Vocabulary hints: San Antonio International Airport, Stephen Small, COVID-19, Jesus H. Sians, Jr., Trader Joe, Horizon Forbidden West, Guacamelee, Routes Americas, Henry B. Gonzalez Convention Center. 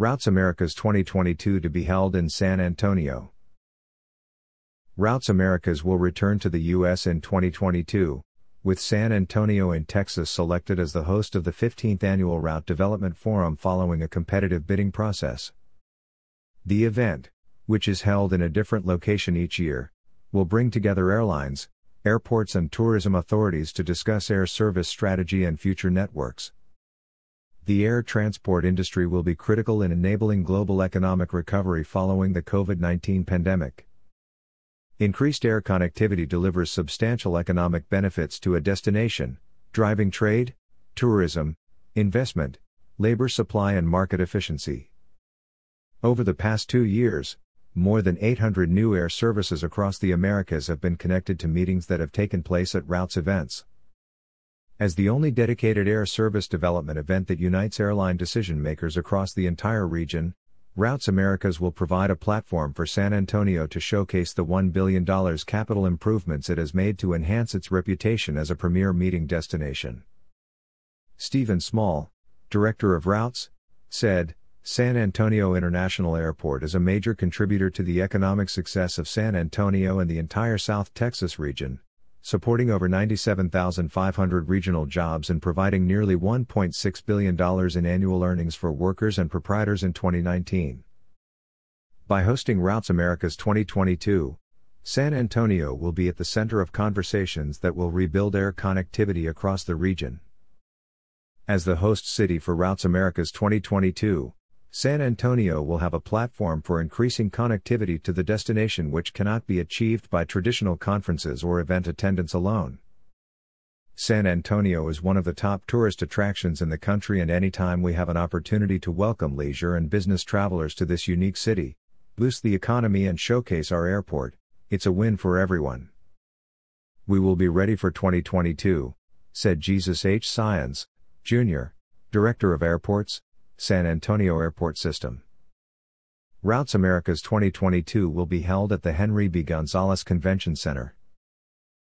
Routes Americas 2022 to be held in San Antonio. Routes Americas will return to the U.S. in 2022, with San Antonio in Texas selected as the host of the 15th Annual Route Development Forum following a competitive bidding process. The event, which is held in a different location each year, will bring together airlines, airports and tourism authorities to discuss air service strategy and future networks. The air transport industry will be critical in enabling global economic recovery following the COVID-19 pandemic. Increased air connectivity delivers substantial economic benefits to a destination, driving trade, tourism, investment, labor supply and market efficiency. Over the past 2 years, more than 800 new air services across the Americas have been connected to meetings that have taken place at Routes events. As the only dedicated air service development event that unites airline decision-makers across the entire region, Routes Americas will provide a platform for San Antonio to showcase the $1 billion capital improvements it has made to enhance its reputation as a premier meeting destination. Stephen Small, director of Routes, said, "San Antonio International Airport is a major contributor to the economic success of San Antonio and the entire South Texas region, supporting over 97,500 regional jobs and providing nearly $1.6 billion in annual earnings for workers and proprietors in 2019. By hosting Routes Americas 2022, San Antonio will be at the center of conversations that will rebuild air connectivity across the region." As the host city for Routes Americas 2022, San Antonio will have a platform for increasing connectivity to the destination, which cannot be achieved by traditional conferences or event attendance alone. "San Antonio is one of the top tourist attractions in the country, and anytime we have an opportunity to welcome leisure and business travelers to this unique city, boost the economy and showcase our airport, it's a win for everyone. We will be ready for 2022, said Jesus H. Sians, Jr., director of Airports, San Antonio Airport System. Routes Americas 2022 will be held at the Henry B. Gonzalez Convention Center.